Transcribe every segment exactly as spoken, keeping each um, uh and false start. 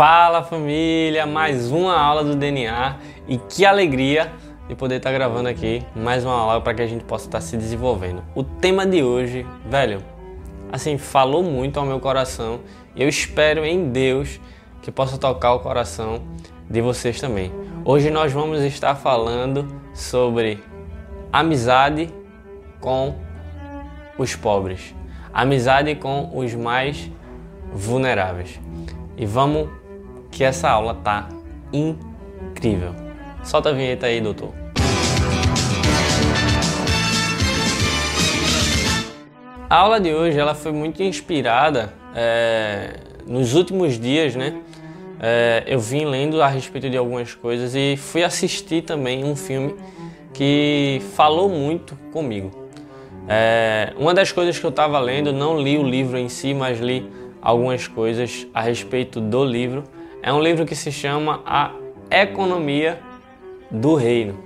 Fala família, mais uma aula do D N A e que alegria de poder estar gravando aqui mais uma aula para que a gente possa estar se desenvolvendo. O tema de hoje, velho, assim, falou muito ao meu coração e eu espero em Deus que possa tocar o coração de vocês também. Hoje nós vamos estar falando sobre amizade com os pobres, amizade com os mais vulneráveis. E vamos que essa aula tá incrível. Solta a vinheta aí, doutor. A aula de hoje ela foi muito inspirada é, nos últimos dias, né? É, eu vim lendo a respeito de algumas coisas e fui assistir também um filme que falou muito comigo. É, uma das coisas que eu estava lendo, não li o livro em si, mas li algumas coisas a respeito do livro. É um livro que se chama A Economia do Reino.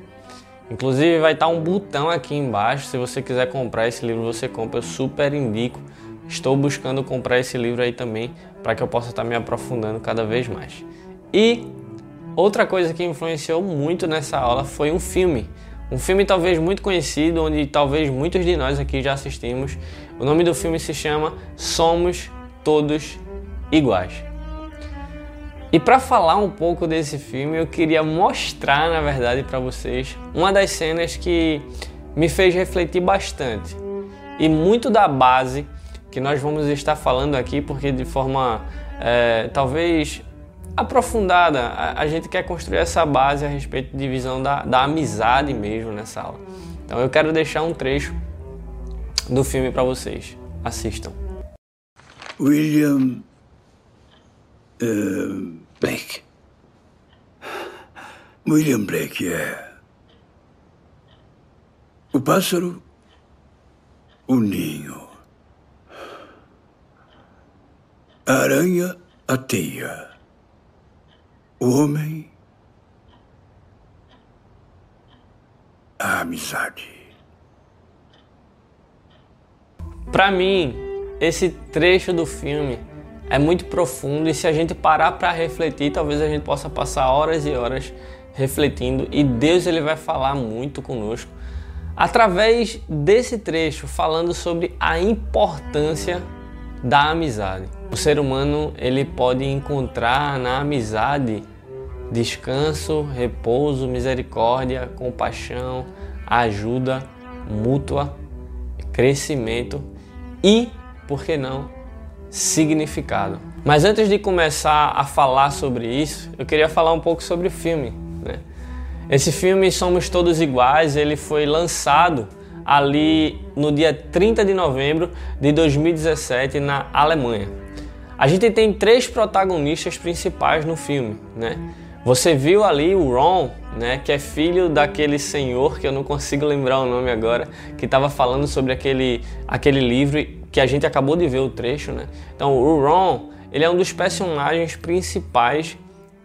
Inclusive vai estar um botão aqui embaixo, se você quiser comprar esse livro, você compra, eu super indico. Estou buscando comprar esse livro aí também, para que eu possa estar me aprofundando cada vez mais. E outra coisa que influenciou muito nessa aula foi um filme. Um filme talvez muito conhecido, onde talvez muitos de nós aqui já assistimos. O nome do filme se chama Somos Todos Iguais. E para falar um pouco desse filme, eu queria mostrar, na verdade, para vocês uma das cenas que me fez refletir bastante. E muito da base que nós vamos estar falando aqui, porque de forma é, talvez aprofundada, a, a gente quer construir essa base a respeito de visão da, da amizade mesmo nessa aula. Então eu quero deixar um trecho do filme para vocês. Assistam. William uh, Blake. William Blake é o pássaro, o ninho, a aranha, a teia, o homem, a amizade. Para mim, esse trecho do filme é muito profundo e se a gente parar para refletir, talvez a gente possa passar horas e horas refletindo, e Deus ele vai falar muito conosco através desse trecho, falando sobre a importância da amizade. O ser humano ele pode encontrar na amizade descanso, repouso, misericórdia, compaixão, ajuda mútua, crescimento e, por que não, significado. Mas antes de começar a falar sobre isso, eu queria falar um pouco sobre o filme, né? Esse filme Somos Todos Iguais, ele foi lançado ali no dia trinta de novembro de dois mil e dezessete na Alemanha. A gente tem três protagonistas principais no filme, né? Você viu ali o Ron, né, que é filho daquele senhor, que eu não consigo lembrar o nome agora, que estava falando sobre aquele, aquele livro que a gente acabou de ver o trecho, né? Então o Ron, ele é um dos personagens principais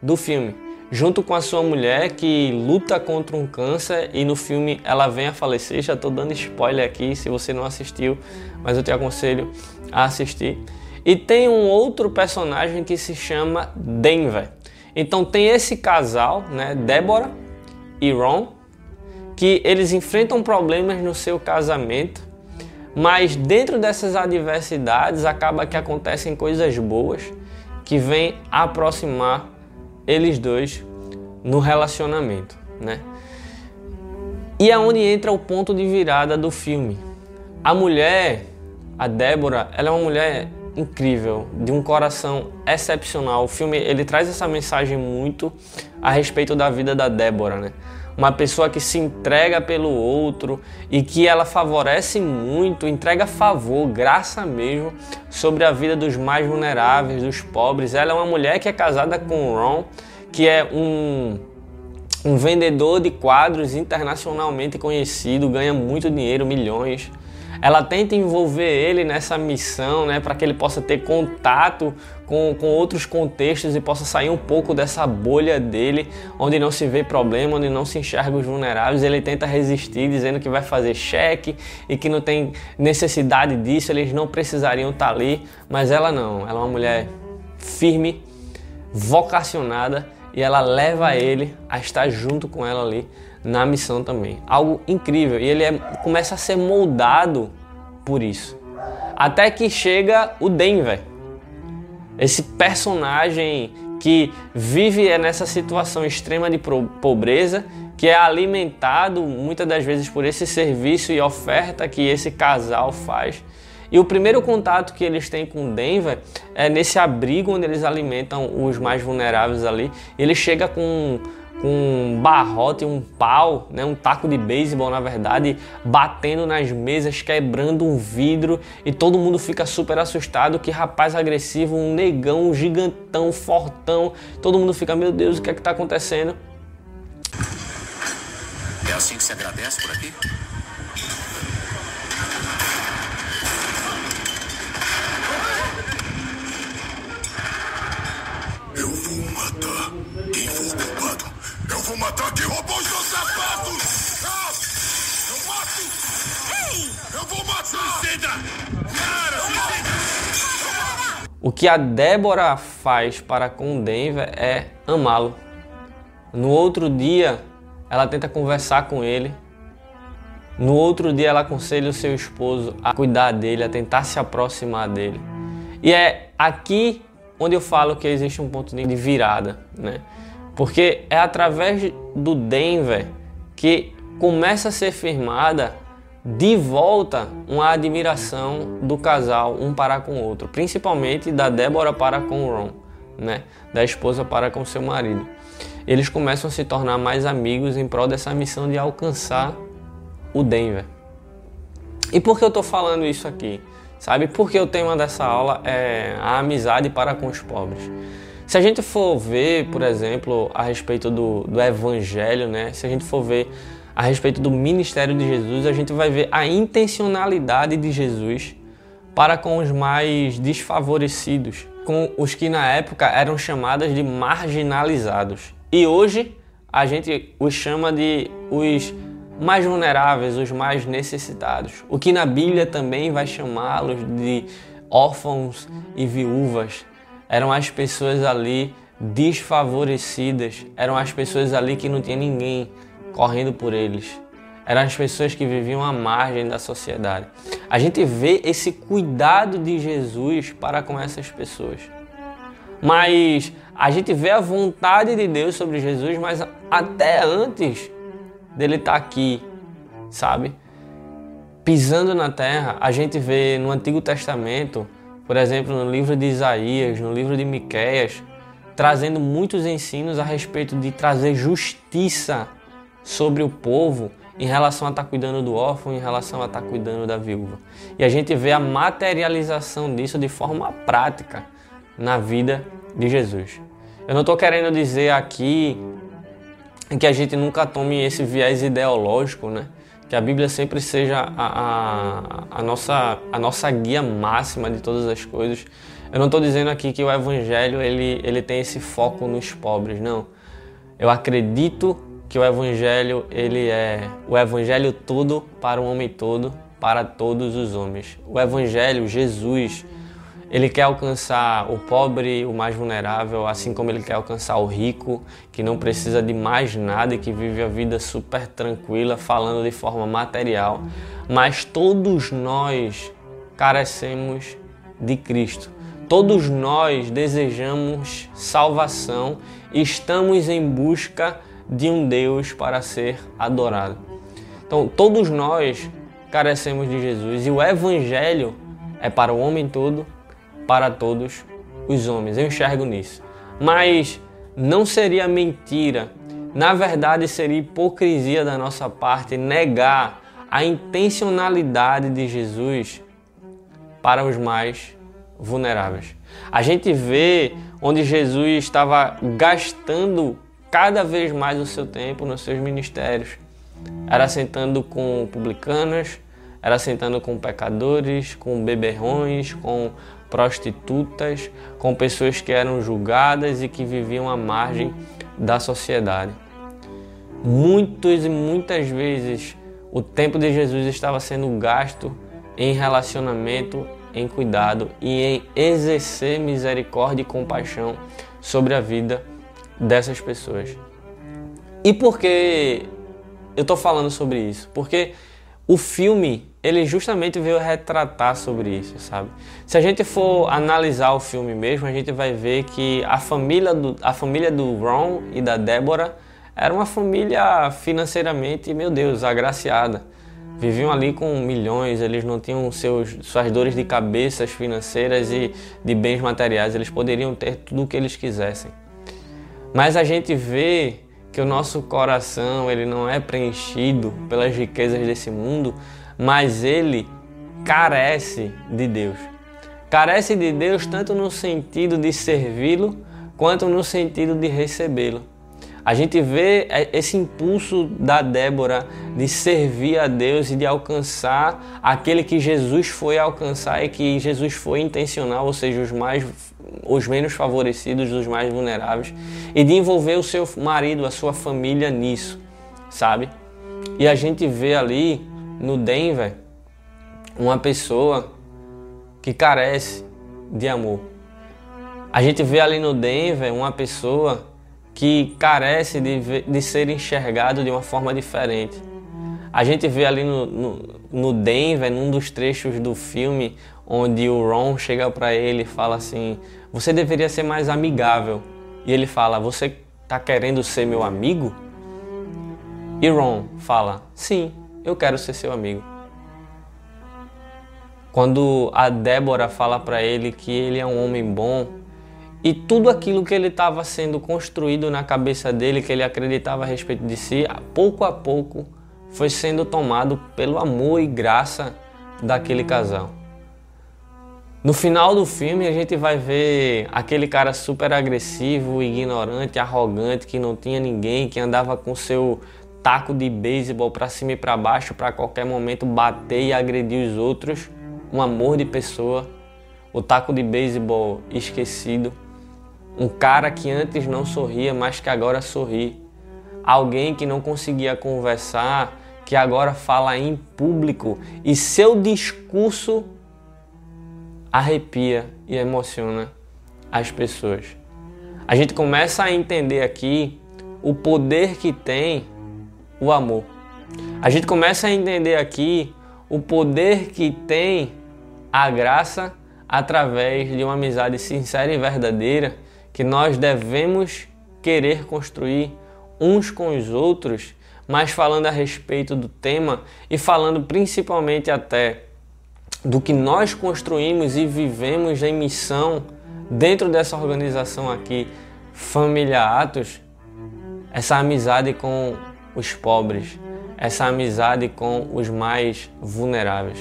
do filme, junto com a sua mulher que luta contra um câncer e no filme ela vem a falecer. Já estou dando spoiler aqui, se você não assistiu, mas eu te aconselho a assistir. E tem um outro personagem que se chama Denver. Então tem esse casal, né, Débora e Ron, que eles enfrentam problemas no seu casamento, mas dentro dessas adversidades acaba que acontecem coisas boas que vêm aproximar eles dois no relacionamento, né? E é onde entra o ponto de virada do filme. A mulher, a Débora, ela é uma mulher incrível, de um coração excepcional. O filme ele traz essa mensagem muito a respeito da vida da Débora, né? Uma pessoa que se entrega pelo outro e que ela favorece muito, entrega favor, graça mesmo, sobre a vida dos mais vulneráveis, dos pobres. Ela é uma mulher que é casada com o Ron, que é um, um vendedor de quadros internacionalmente conhecido, ganha muito dinheiro, milhões. Ela tenta envolver ele nessa missão, né, para que ele possa ter contato com, com outros contextos e possa sair um pouco dessa bolha dele, onde não se vê problema, onde não se enxerga os vulneráveis. Ele tenta resistir, dizendo que vai fazer cheque e que não tem necessidade disso, eles não precisariam estar ali, mas ela não. Ela é uma mulher firme, vocacionada e ela leva ele a estar junto com ela ali na missão também. Algo incrível. E ele é, começa a ser moldado por isso. Até que chega o Denver. Esse personagem que vive nessa situação extrema de pobreza, que é alimentado muitas das vezes por esse serviço e oferta que esse casal faz. E o primeiro contato que eles têm com Denver é nesse abrigo onde eles alimentam os mais vulneráveis ali. Ele chega com, com um barrote, um pau, né, um taco de beisebol na verdade, batendo nas mesas, quebrando um vidro, e todo mundo fica super assustado. Que rapaz agressivo, um negão, um gigantão, fortão. Todo mundo fica, meu Deus, o que é que tá acontecendo? É assim que se agradece por aqui? Eu vou matar quem for roubado. Eu vou matar quem roubou os meus sapatos. Eu, eu mato. Ei! Eu vou matar. Suicida. Cara, suicida. O que a Débora faz para com Denver é amá-lo. No outro dia, ela tenta conversar com ele. No outro dia, ela aconselha o seu esposo a cuidar dele, a tentar se aproximar dele. E é aqui onde eu falo que existe um ponto de virada, né? Porque é através do Denver que começa a ser firmada de volta uma admiração do casal, um para com o outro. Principalmente da Débora para com o Ron, né? Da esposa para com seu marido. Eles começam a se tornar mais amigos em prol dessa missão de alcançar o Denver. E por que eu estou falando isso aqui? Sabe? Porque o tema dessa aula é a amizade para com os pobres. Se a gente for ver, por exemplo, a respeito do, do evangelho, né? Se a gente for ver a respeito do ministério de Jesus, a gente vai ver a intencionalidade de Jesus para com os mais desfavorecidos, com os que na época eram chamados de marginalizados. E hoje a gente os chama de os mais vulneráveis, os mais necessitados. O que na Bíblia também vai chamá-los de órfãos e viúvas. Eram as pessoas ali desfavorecidas, eram as pessoas ali que não tinha ninguém correndo por eles. Eram as pessoas que viviam à margem da sociedade. A gente vê esse cuidado de Jesus para com essas pessoas. Mas a gente vê a vontade de Deus sobre Jesus, mas até antes dele estar aqui, sabe? Pisando na terra, a gente vê no Antigo Testamento, por exemplo, no livro de Isaías, no livro de Miqueias, trazendo muitos ensinos a respeito de trazer justiça sobre o povo em relação a estar cuidando do órfão, em relação a estar cuidando da viúva. E a gente vê a materialização disso de forma prática na vida de Jesus. Eu não estou querendo dizer aqui que a gente nunca tome esse viés ideológico, né? Que a Bíblia sempre seja a, a, a, nossa, a nossa guia máxima de todas as coisas. Eu não estou dizendo aqui que o Evangelho ele, ele tem esse foco nos pobres, não. Eu acredito que o Evangelho ele é o Evangelho todo para o homem todo, para todos os homens. O Evangelho, Jesus, ele quer alcançar o pobre, o mais vulnerável, assim como ele quer alcançar o rico, que não precisa de mais nada e que vive a vida super tranquila, falando de forma material. Mas todos nós carecemos de Cristo. Todos nós desejamos salvação e estamos em busca de um Deus para ser adorado. Então, todos nós carecemos de Jesus e o Evangelho é para o homem todo, para todos os homens. Eu enxergo nisso. Mas não seria mentira, na verdade seria hipocrisia da nossa parte negar a intencionalidade de Jesus para os mais vulneráveis. A gente vê onde Jesus estava gastando cada vez mais o seu tempo nos seus ministérios. Era sentando com publicanos, era sentando com pecadores, com beberrões, com prostitutas, com pessoas que eram julgadas e que viviam à margem da sociedade. Muitas e muitas vezes o tempo de Jesus estava sendo gasto em relacionamento, em cuidado e em exercer misericórdia e compaixão sobre a vida dessas pessoas. E por que eu tô falando sobre isso? Porque o filme, ele justamente veio retratar sobre isso, sabe? Se a gente for analisar o filme mesmo, a gente vai ver que a família do, a família do Ron e da Débora era uma família financeiramente, meu Deus, agraciada. Viviam ali com milhões, eles não tinham seus, suas dores de cabeças financeiras e de bens materiais, eles poderiam ter tudo o que eles quisessem. Mas a gente vê que o nosso coração, ele não é preenchido pelas riquezas desse mundo, mas ele carece de Deus. Carece de Deus tanto no sentido de servi-lo, quanto no sentido de recebê-lo. A gente vê esse impulso da Débora de servir a Deus e de alcançar aquele que Jesus foi alcançar e que Jesus foi intencional, ou seja, os, mais, os menos favorecidos, os mais vulneráveis, e de envolver o seu marido, a sua família nisso, sabe? E a gente vê ali no Denver uma pessoa que carece de amor. A gente vê ali no Denver uma pessoa que carece de, de ser enxergado de uma forma diferente. A gente vê ali no, no, no Denver, num dos trechos do filme, onde o Ron chega para ele e fala assim, você deveria ser mais amigável. E ele fala, você tá querendo ser meu amigo? E Ron fala, sim, eu quero ser seu amigo. Quando a Débora fala para ele que ele é um homem bom, e tudo aquilo que ele estava sendo construído na cabeça dele, que ele acreditava a respeito de si, pouco a pouco foi sendo tomado pelo amor e graça daquele casal. No final do filme a gente vai ver aquele cara super agressivo, ignorante, arrogante, que não tinha ninguém, que andava com seu taco de beisebol para cima e para baixo, para qualquer momento bater e agredir os outros. Um amor de pessoa, o taco de beisebol esquecido. Um cara que antes não sorria, mas que agora sorri. Alguém que não conseguia conversar, que agora fala em público. E seu discurso arrepia e emociona as pessoas. A gente começa a entender aqui o poder que tem o amor. A gente começa a entender aqui o poder que tem a graça através de uma amizade sincera e verdadeira, que nós devemos querer construir uns com os outros, mas falando a respeito do tema e falando principalmente até do que nós construímos e vivemos em missão dentro dessa organização aqui, Família Atos, essa amizade com os pobres, essa amizade com os mais vulneráveis.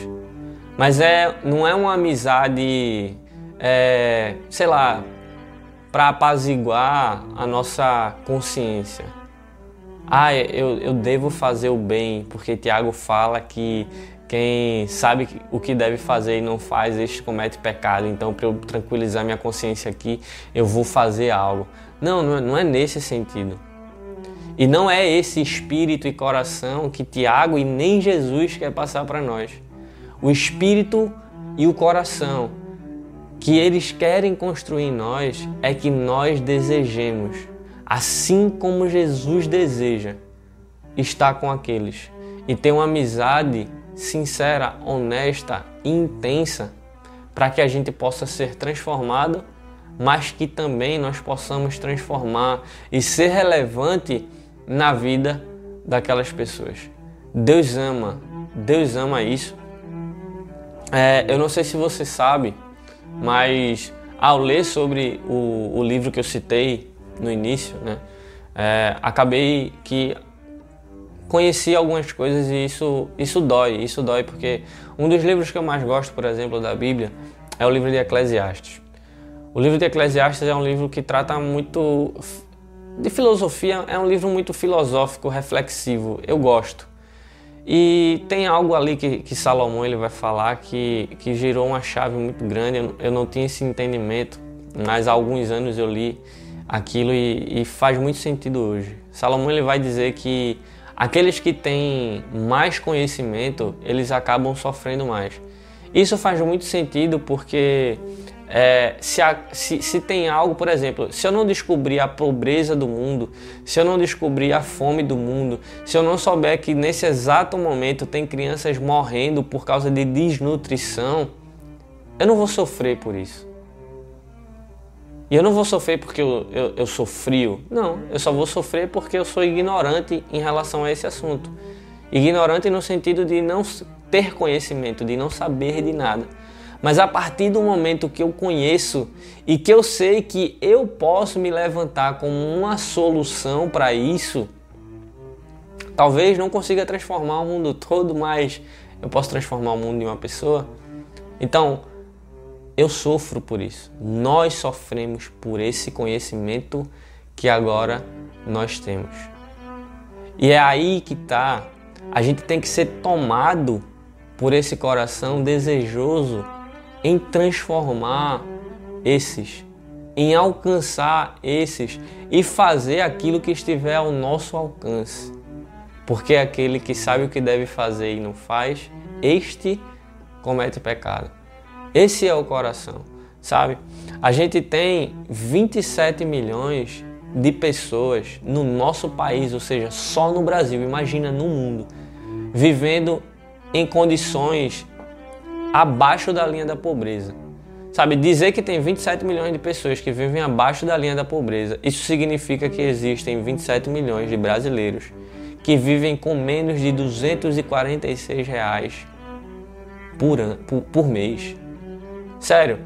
Mas é, não é uma amizade, é, sei lá, para apaziguar a nossa consciência. Ah, eu, eu devo fazer o bem, porque Tiago fala que quem sabe o que deve fazer e não faz, este comete pecado. Então, para eu tranquilizar minha consciência aqui, eu vou fazer algo. Não, não é, não é nesse sentido. E não é esse espírito e coração que Tiago e nem Jesus quer passar para nós. O espírito e o coração que eles querem construir em nós é que nós desejemos, assim como Jesus deseja, estar com aqueles e ter uma amizade sincera, honesta e intensa, para que a gente possa ser transformado, mas que também nós possamos transformar e ser relevante na vida daquelas pessoas. Deus ama, Deus ama isso. É, eu não sei se você sabe, mas ao ler sobre o, o livro que eu citei no início, né, é, acabei que conheci algumas coisas e isso, isso dói, isso dói porque um dos livros que eu mais gosto, por exemplo, da Bíblia, é o livro de Eclesiastes. O livro de Eclesiastes é um livro que trata muito de filosofia, é um livro muito filosófico, reflexivo, eu gosto. E tem algo ali que, que Salomão ele vai falar que, que girou uma chave muito grande. Eu, eu não tinha esse entendimento, mas há alguns anos eu li aquilo e, e faz muito sentido hoje. Salomão ele vai dizer que aqueles que têm mais conhecimento, eles acabam sofrendo mais. Isso faz muito sentido porque É, se, a, se, se tem algo, por exemplo, se eu não descobrir a pobreza do mundo, se eu não descobrir a fome do mundo, se eu não souber que nesse exato momento tem crianças morrendo por causa de desnutrição, eu não vou sofrer por isso. E eu não vou sofrer porque eu, eu, eu sou frio. Não, eu só vou sofrer porque eu sou ignorante em relação a esse assunto. Ignorante no sentido de não ter conhecimento, de não saber de nada. Mas a partir do momento que eu conheço e que eu sei que eu posso me levantar como uma solução para isso, talvez não consiga transformar o mundo todo, mas eu posso transformar o mundo de uma pessoa. Então, eu sofro por isso. Nós sofremos por esse conhecimento que agora nós temos. E é aí que tá. A gente tem que ser tomado por esse coração desejoso em transformar esses, em alcançar esses e fazer aquilo que estiver ao nosso alcance. Porque aquele que sabe o que deve fazer e não faz, este comete pecado. Esse é o coração, sabe? A gente tem vinte e sete milhões de pessoas no nosso país, ou seja, só no Brasil, imagina no mundo, vivendo em condições abaixo da linha da pobreza. Sabe, dizer que tem vinte e sete milhões de pessoas que vivem abaixo da linha da pobreza, isso significa que existem vinte e sete milhões de brasileiros que vivem com menos de duzentos e quarenta e seis reais por, an- por, por mês. Sério,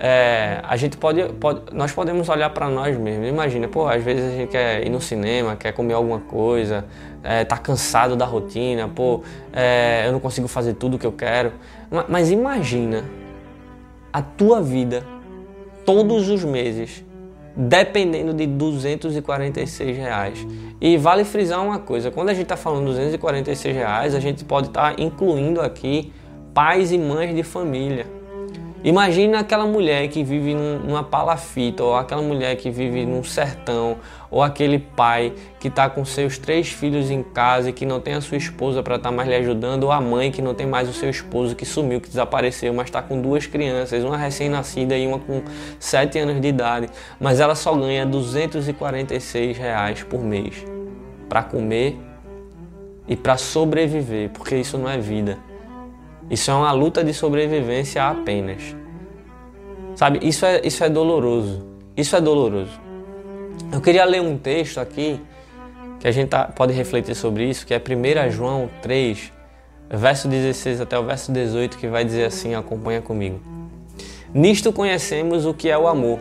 é, a gente pode, pode, nós podemos olhar para nós mesmos. Imagina, pô, às vezes a gente quer ir no cinema, quer comer alguma coisa, é, tá cansado da rotina, pô, é, eu não consigo fazer tudo o que eu quero. Mas imagina a tua vida todos os meses dependendo de duzentos e quarenta e seis reais. E vale frisar uma coisa, quando a gente está falando duzentos e quarenta e seis reais, a gente pode estar tá incluindo aqui pais e mães de família. Imagina aquela mulher que vive num, numa palafita, ou aquela mulher que vive num sertão, ou aquele pai que está com seus três filhos em casa e que não tem a sua esposa para estar tá mais lhe ajudando, ou a mãe que não tem mais o seu esposo, que sumiu, que desapareceu, mas está com duas crianças, uma recém-nascida e uma com sete anos de idade, mas ela só ganha duzentos e quarenta e seis reais por mês para comer e para sobreviver, porque isso não é vida. Isso é uma luta de sobrevivência apenas. Sabe, isso é, isso é doloroso. Isso é doloroso. Eu queria ler um texto aqui, que a gente tá, pode refletir sobre isso, que é primeira João três, verso dezesseis até o verso dezoito, que vai dizer assim, acompanha comigo. Nisto conhecemos o que é o amor.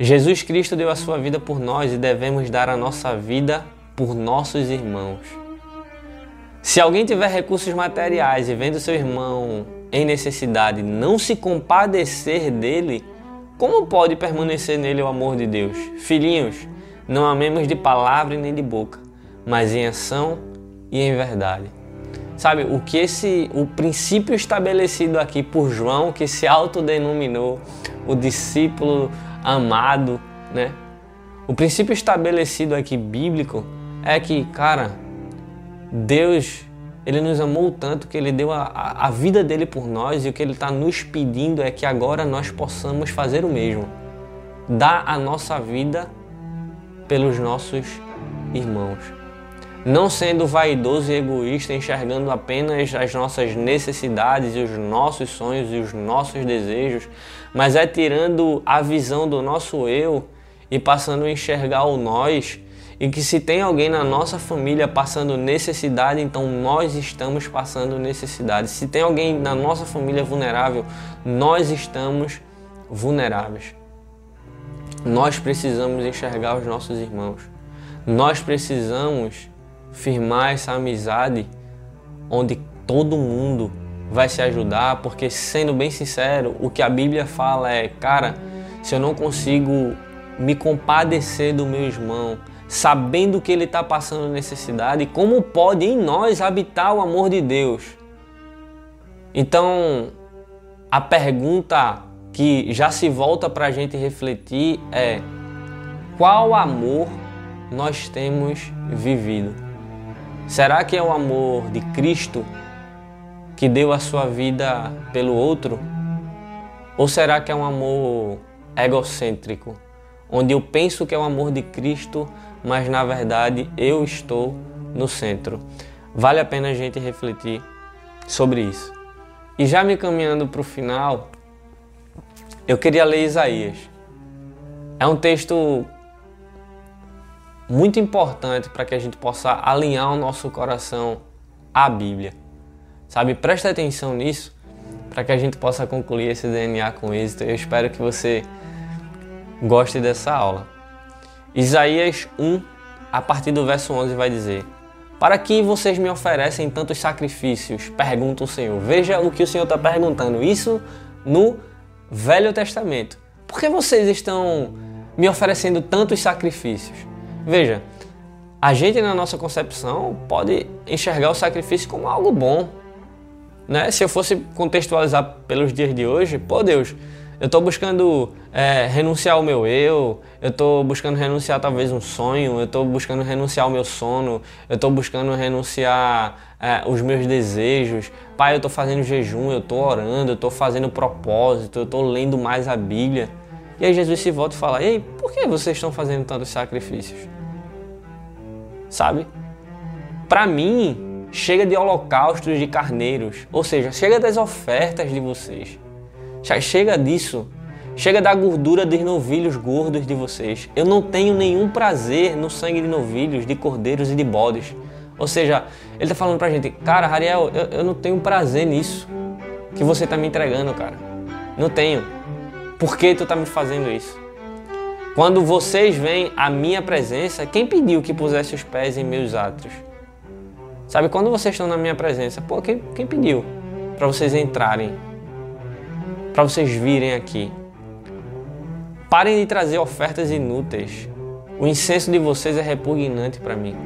Jesus Cristo deu a sua vida por nós e devemos dar a nossa vida por nossos irmãos. Se alguém tiver recursos materiais e vendo seu irmão em necessidade não se compadecer dele, como pode permanecer nele o amor de Deus? Filhinhos, não amemos de palavra nem de boca, mas em ação e em verdade. Sabe, o que esse, o princípio estabelecido aqui por João, que se autodenominou o discípulo amado, né? O princípio estabelecido aqui bíblico é que, cara, Deus, Ele nos amou tanto que Ele deu a, a, a vida dEle por nós, e o que Ele está nos pedindo é que agora nós possamos fazer o mesmo. Dar a nossa vida pelos nossos irmãos. Não sendo vaidoso e egoísta, enxergando apenas as nossas necessidades e os nossos sonhos e os nossos desejos, mas é tirando a visão do nosso eu e passando a enxergar o nós. E que se tem alguém na nossa família passando necessidade, então nós estamos passando necessidade. Se tem alguém na nossa família vulnerável, nós estamos vulneráveis. Nós precisamos enxergar os nossos irmãos. Nós precisamos firmar essa amizade onde todo mundo vai se ajudar, porque, sendo bem sincero, o que a Bíblia fala é, cara, se eu não consigo me compadecer do meu irmão, sabendo que ele está passando necessidade, como pode em nós habitar o amor de Deus? Então, a pergunta que já se volta para a gente refletir é: qual amor nós temos vivido? Será que é o amor de Cristo, que deu a sua vida pelo outro? Ou será que é um amor egocêntrico, onde eu penso que é o amor de Cristo, mas na verdade eu estou no centro? Vale a pena a gente refletir sobre isso. E já me caminhando para o final, eu queria ler Isaías. É um texto muito importante para que a gente possa alinhar o nosso coração à Bíblia. Sabe, presta atenção nisso para que a gente possa concluir esse D N A com êxito. Eu espero que você goste dessa aula. Isaías um, a partir do verso onze, vai dizer: "Para que vocês me oferecem tantos sacrifícios?", pergunta o Senhor. Veja o que o Senhor está perguntando. Isso no Velho Testamento. Por que vocês estão me oferecendo tantos sacrifícios? Veja, a gente na nossa concepção pode enxergar o sacrifício como algo bom, né? Se eu fosse contextualizar pelos dias de hoje, pô Deus, eu estou buscando é, renunciar ao meu eu, eu estou buscando renunciar talvez um sonho, eu estou buscando renunciar ao meu sono, eu estou buscando renunciar é, os meus desejos. Pai, eu estou fazendo jejum, eu estou orando, eu estou fazendo propósito, eu estou lendo mais a Bíblia. E aí Jesus se volta e fala: "Ei, por que vocês estão fazendo tantos sacrifícios?" Sabe? Para mim, chega de holocaustos de carneiros, ou seja, chega das ofertas de vocês. Chega disso, chega da gordura dos novilhos gordos de vocês. Eu não tenho nenhum prazer no sangue de novilhos, de cordeiros e de bodes. Ou seja, ele está falando pra gente: cara, Ariel, eu, eu não tenho prazer nisso que você está me entregando, cara. Não tenho. Por que tu tá me fazendo isso? Quando vocês vêm à minha presença, quem pediu que pusesse os pés em meus átrios? Sabe, quando vocês estão na minha presença, pô, quem, quem pediu para vocês entrarem? Para vocês virem aqui. Parem de trazer ofertas inúteis. O incenso de vocês é repugnante para mim.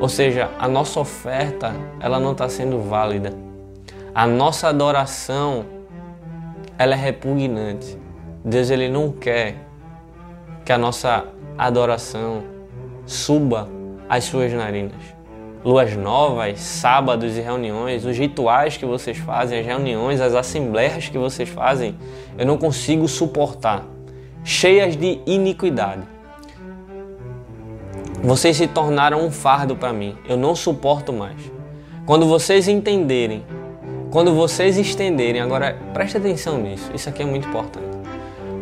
Ou seja, a nossa oferta, ela não está sendo válida. A nossa adoração, ela é repugnante. Deus, ele não quer que a nossa adoração suba às suas narinas. Luas novas, sábados e reuniões, os rituais que vocês fazem, as reuniões, as assembleias que vocês fazem, eu não consigo suportar, cheias de iniquidade. Vocês se tornaram um fardo para mim, eu não suporto mais. Quando vocês entenderem, quando vocês estenderem, agora preste atenção nisso, isso aqui é muito importante.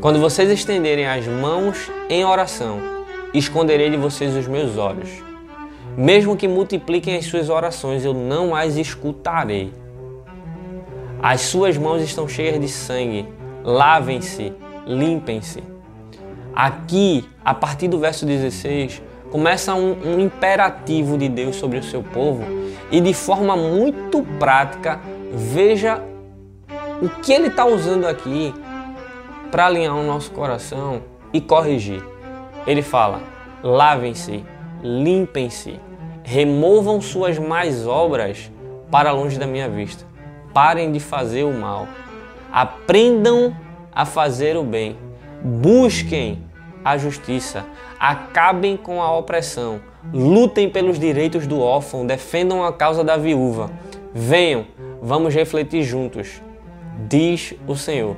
Quando vocês estenderem as mãos em oração, esconderei de vocês os meus olhos. Mesmo que multipliquem as suas orações, eu não as escutarei. As suas mãos estão cheias de sangue. Lavem-se, limpem-se. Aqui, a partir do verso dezesseis, começa um, um imperativo de Deus sobre o seu povo. E de forma muito prática, veja o que ele está usando aqui para alinhar o nosso coração e corrigir. Ele fala: lavem-se, limpem-se, removam suas más obras para longe da minha vista. Parem de fazer o mal. Aprendam a fazer o bem. Busquem a justiça. Acabem com a opressão. Lutem pelos direitos do órfão. Defendam a causa da viúva. Venham, vamos refletir juntos, diz o Senhor.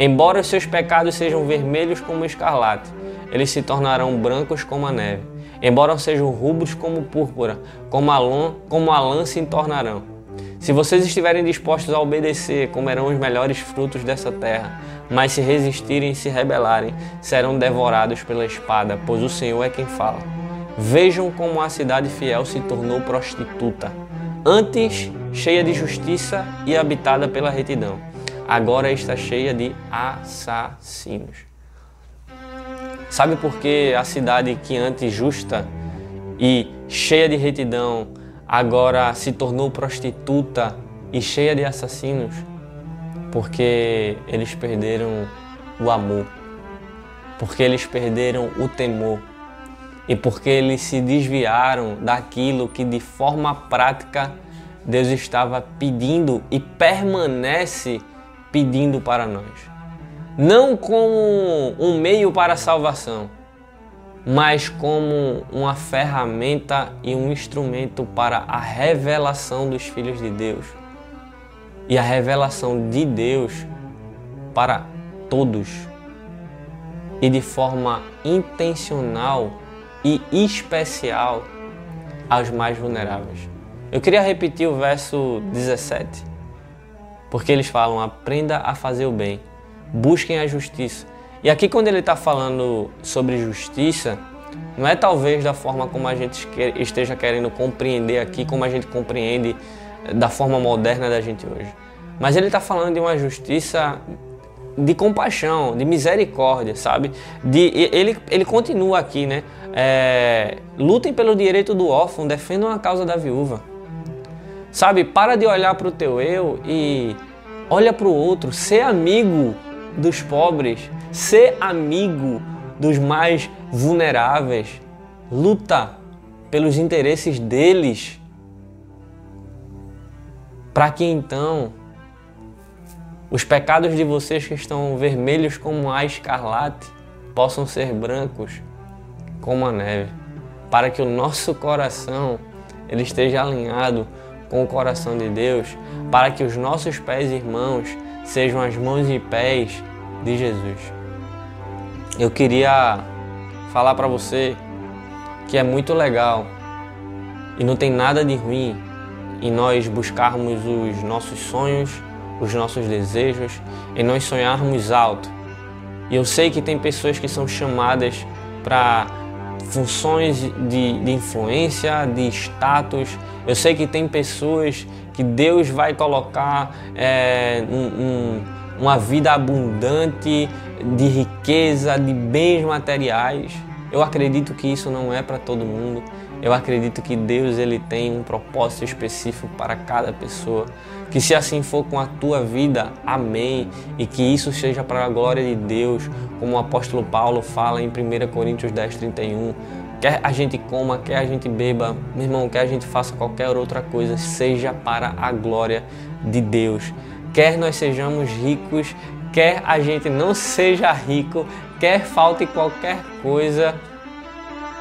Embora os seus pecados sejam vermelhos como o escarlate, eles se tornarão brancos como a neve. Embora sejam rubros como púrpura, como a, lã, como a lã se tornarão. Se vocês estiverem dispostos a obedecer, comerão os melhores frutos dessa terra. Mas se resistirem e se rebelarem, serão devorados pela espada, pois o Senhor é quem fala. Vejam como a cidade fiel se tornou prostituta. Antes, cheia de justiça e habitada pela retidão. Agora está cheia de assassinos. Sabe por que a cidade que antes justa e cheia de retidão agora se tornou prostituta e cheia de assassinos? Porque eles perderam o amor, porque eles perderam o temor e porque eles se desviaram daquilo que de forma prática Deus estava pedindo e permanece pedindo para nós, não como um meio para a salvação, mas como uma ferramenta e um instrumento para a revelação dos filhos de Deus. E a revelação de Deus para todos e de forma intencional e especial aos mais vulneráveis. Eu queria repetir o verso dezessete, porque eles falam: aprenda a fazer o bem, busquem a justiça. E aqui, quando ele está falando sobre justiça, não é talvez da forma como a gente esteja querendo compreender aqui, como a gente compreende da forma moderna da gente hoje. Mas ele está falando de uma justiça de compaixão, de misericórdia, sabe? De, ele, ele continua aqui, né? É, lutem pelo direito do órfão, defendam a causa da viúva. Sabe, para de olhar para o teu eu e olha para o outro. Ser amigo dos pobres, ser amigo dos mais vulneráveis. Luta pelos interesses deles, para que então os pecados de vocês, que estão vermelhos como a escarlate, possam ser brancos como a neve, para que o nosso coração ele esteja alinhado com o coração de Deus, para que os nossos pés irmãos sejam as mãos e pés de Jesus. Eu queria falar para você que é muito legal e não tem nada de ruim em nós buscarmos os nossos sonhos, os nossos desejos, em nós sonharmos alto. E eu sei que tem pessoas que são chamadas para funções de, de influência, de status. Eu sei que tem pessoas que Deus vai colocar é, um, um, uma vida abundante de riqueza, de bens materiais. Eu acredito que isso não é para todo mundo. Eu acredito que Deus ele tem um propósito específico para cada pessoa. Que se assim for com a tua vida, amém. E que isso seja para a glória de Deus, como o apóstolo Paulo fala em primeira Coríntios dez, trinta e um. Quer a gente coma, quer a gente beba, meu irmão, quer a gente faça qualquer outra coisa, seja para a glória de Deus. Quer nós sejamos ricos, quer a gente não seja rico, quer falte qualquer coisa,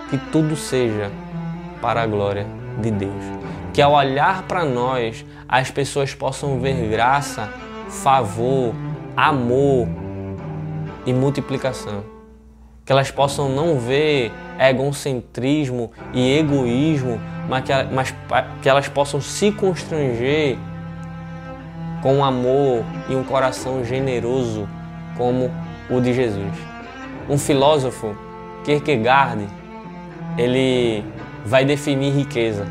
que tudo seja para a glória de Deus. Que ao olhar para nós, as pessoas possam ver graça, favor, amor e multiplicação. Que elas possam não ver egocentrismo e egoísmo, mas que, mas que elas possam se constranger com amor e um coração generoso como o de Jesus. Um filósofo, Kierkegaard, ele vai definir riqueza.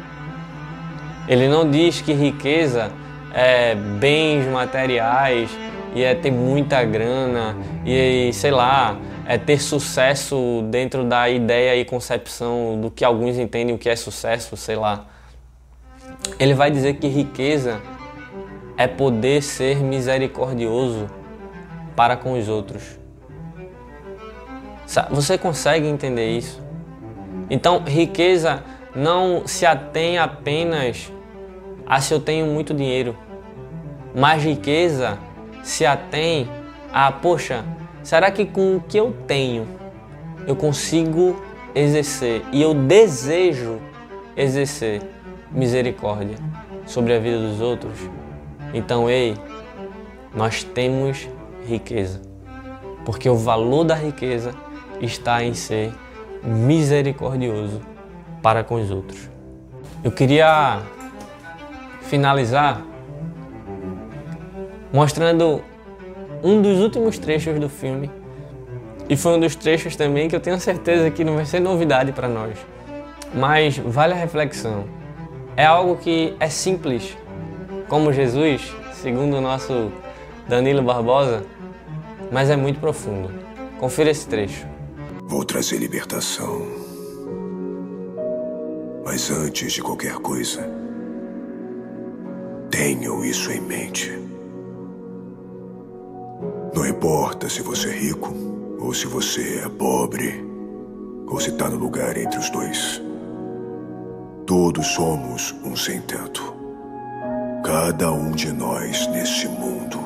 Ele não diz que riqueza é bens materiais e é ter muita grana e, sei lá, é ter sucesso dentro da ideia e concepção do que alguns entendem o que é sucesso, sei lá. Ele vai dizer que riqueza é poder ser misericordioso para com os outros. Você consegue entender isso? Então, riqueza não se atém apenas a se eu tenho muito dinheiro, mas riqueza se atém a, poxa, será que com o que eu tenho eu consigo exercer e eu desejo exercer misericórdia sobre a vida dos outros? Então, ei, nós temos riqueza, porque o valor da riqueza está em ser misericordioso para com os outros. Eu queria finalizar mostrando um dos últimos trechos do filme, e foi um dos trechos também que eu tenho certeza que não vai ser novidade para nós, mas vale a reflexão. É algo que é simples, como Jesus, segundo o nosso Danilo Barbosa, mas é muito profundo. Confira esse trecho. Vou trazer libertação, mas antes de qualquer coisa, tenham isso em mente. Não importa se você é rico, ou se você é pobre, ou se está no lugar entre os dois. Todos somos um sem teto. Cada um de nós nesse mundo,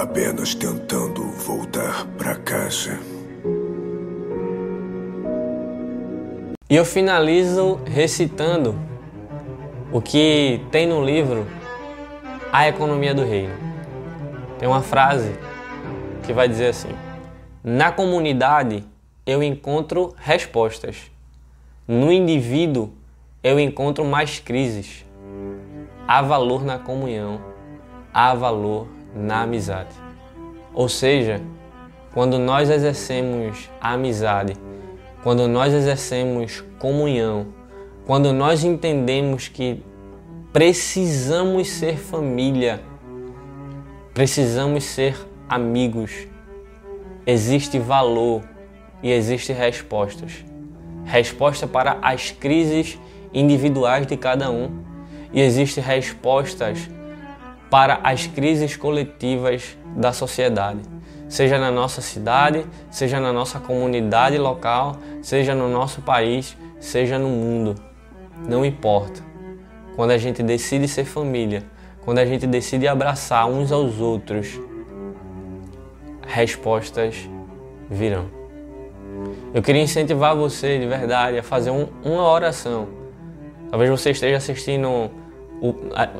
apenas tentando voltar para casa. E eu finalizo recitando o que tem no livro A Economia do Reino. Tem uma frase que vai dizer assim: na comunidade eu encontro respostas, no indivíduo eu encontro mais crises. Há valor na comunhão, há valor na amizade. Ou seja, quando nós exercemos a amizade, quando nós exercemos comunhão, quando nós entendemos que precisamos ser família, precisamos ser amigos, existe valor e existem respostas. Resposta para as crises individuais de cada um e existem respostas para as crises coletivas da sociedade, seja na nossa cidade, seja na nossa comunidade local, seja no nosso país, seja no mundo. Não importa. Quando a gente decide ser família, quando a gente decide abraçar uns aos outros, respostas virão. Eu queria incentivar você, de verdade, a fazer um, uma oração. Talvez você esteja assistindo,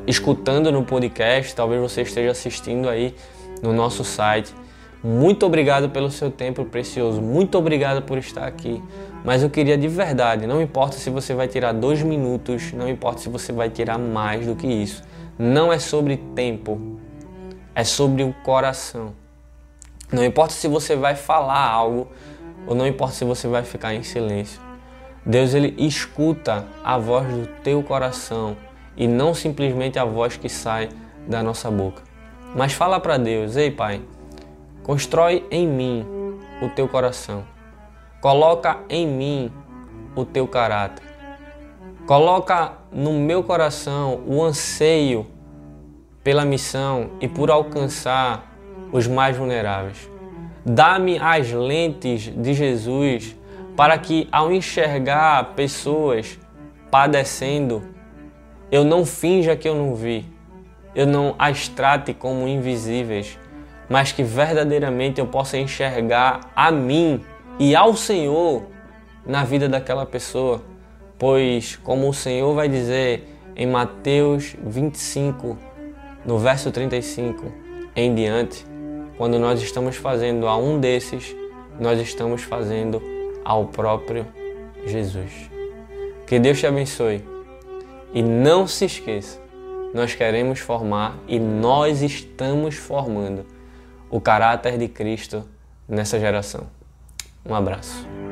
escutando no podcast, talvez você esteja assistindo aí no nosso site. Muito obrigado pelo seu tempo precioso, muito obrigado por estar aqui. Mas eu queria de verdade, não importa se você vai tirar dois minutos, não importa se você vai tirar mais do que isso. Não é sobre tempo, é sobre o coração. Não importa se você vai falar algo ou não importa se você vai ficar em silêncio. Deus, ele escuta a voz do teu coração e não simplesmente a voz que sai da nossa boca. Mas fala para Deus: ei, Pai, constrói em mim o teu coração. Coloca em mim o teu caráter. Coloca no meu coração o anseio pela missão e por alcançar os mais vulneráveis. Dá-me as lentes de Jesus para que, ao enxergar pessoas padecendo, eu não finja que eu não vi, eu não as trate como invisíveis, mas que verdadeiramente eu possa enxergar a mim e ao Senhor na vida daquela pessoa. Pois, como o Senhor vai dizer em Mateus vinte e cinco, no verso trinta e cinco em diante, quando nós estamos fazendo a um desses, nós estamos fazendo ao próprio Jesus. Que Deus te abençoe. E não se esqueça, nós queremos formar e nós estamos formando o caráter de Cristo nessa geração. Um abraço.